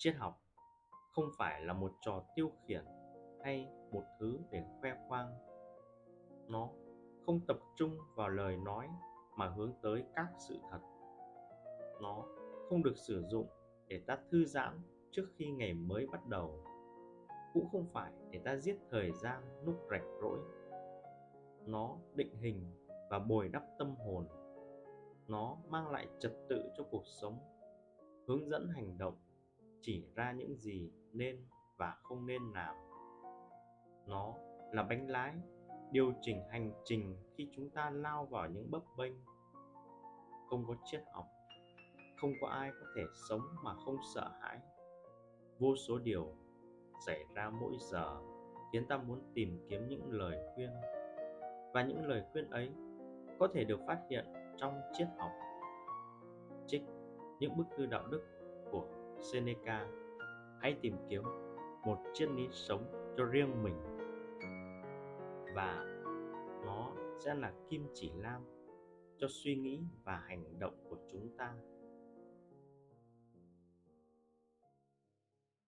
Triết học không phải là một trò tiêu khiển hay một thứ để khoe khoang. Nó không tập trung vào lời nói mà hướng tới các sự thật. Nó không được sử dụng để ta thư giãn trước khi ngày mới bắt đầu, cũng không phải để ta giết thời gian lúc rảnh rỗi. Nó định hình và bồi đắp tâm hồn. Nó mang lại trật tự cho cuộc sống, hướng dẫn hành động, chỉ ra những gì nên và không nên làm. Nó là bánh lái, điều chỉnh hành trình khi chúng ta lao vào những bấp bênh. Không có triết học, không có ai có thể sống mà không sợ hãi. Vô số điều xảy ra mỗi giờ khiến ta muốn tìm kiếm những lời khuyên. Và những lời khuyên ấy có thể được phát hiện trong triết học. Trích những bức thư đạo đức của Seneca, hãy tìm kiếm một triết lý sống cho riêng mình. Và nó sẽ là kim chỉ nam cho suy nghĩ và hành động của chúng ta.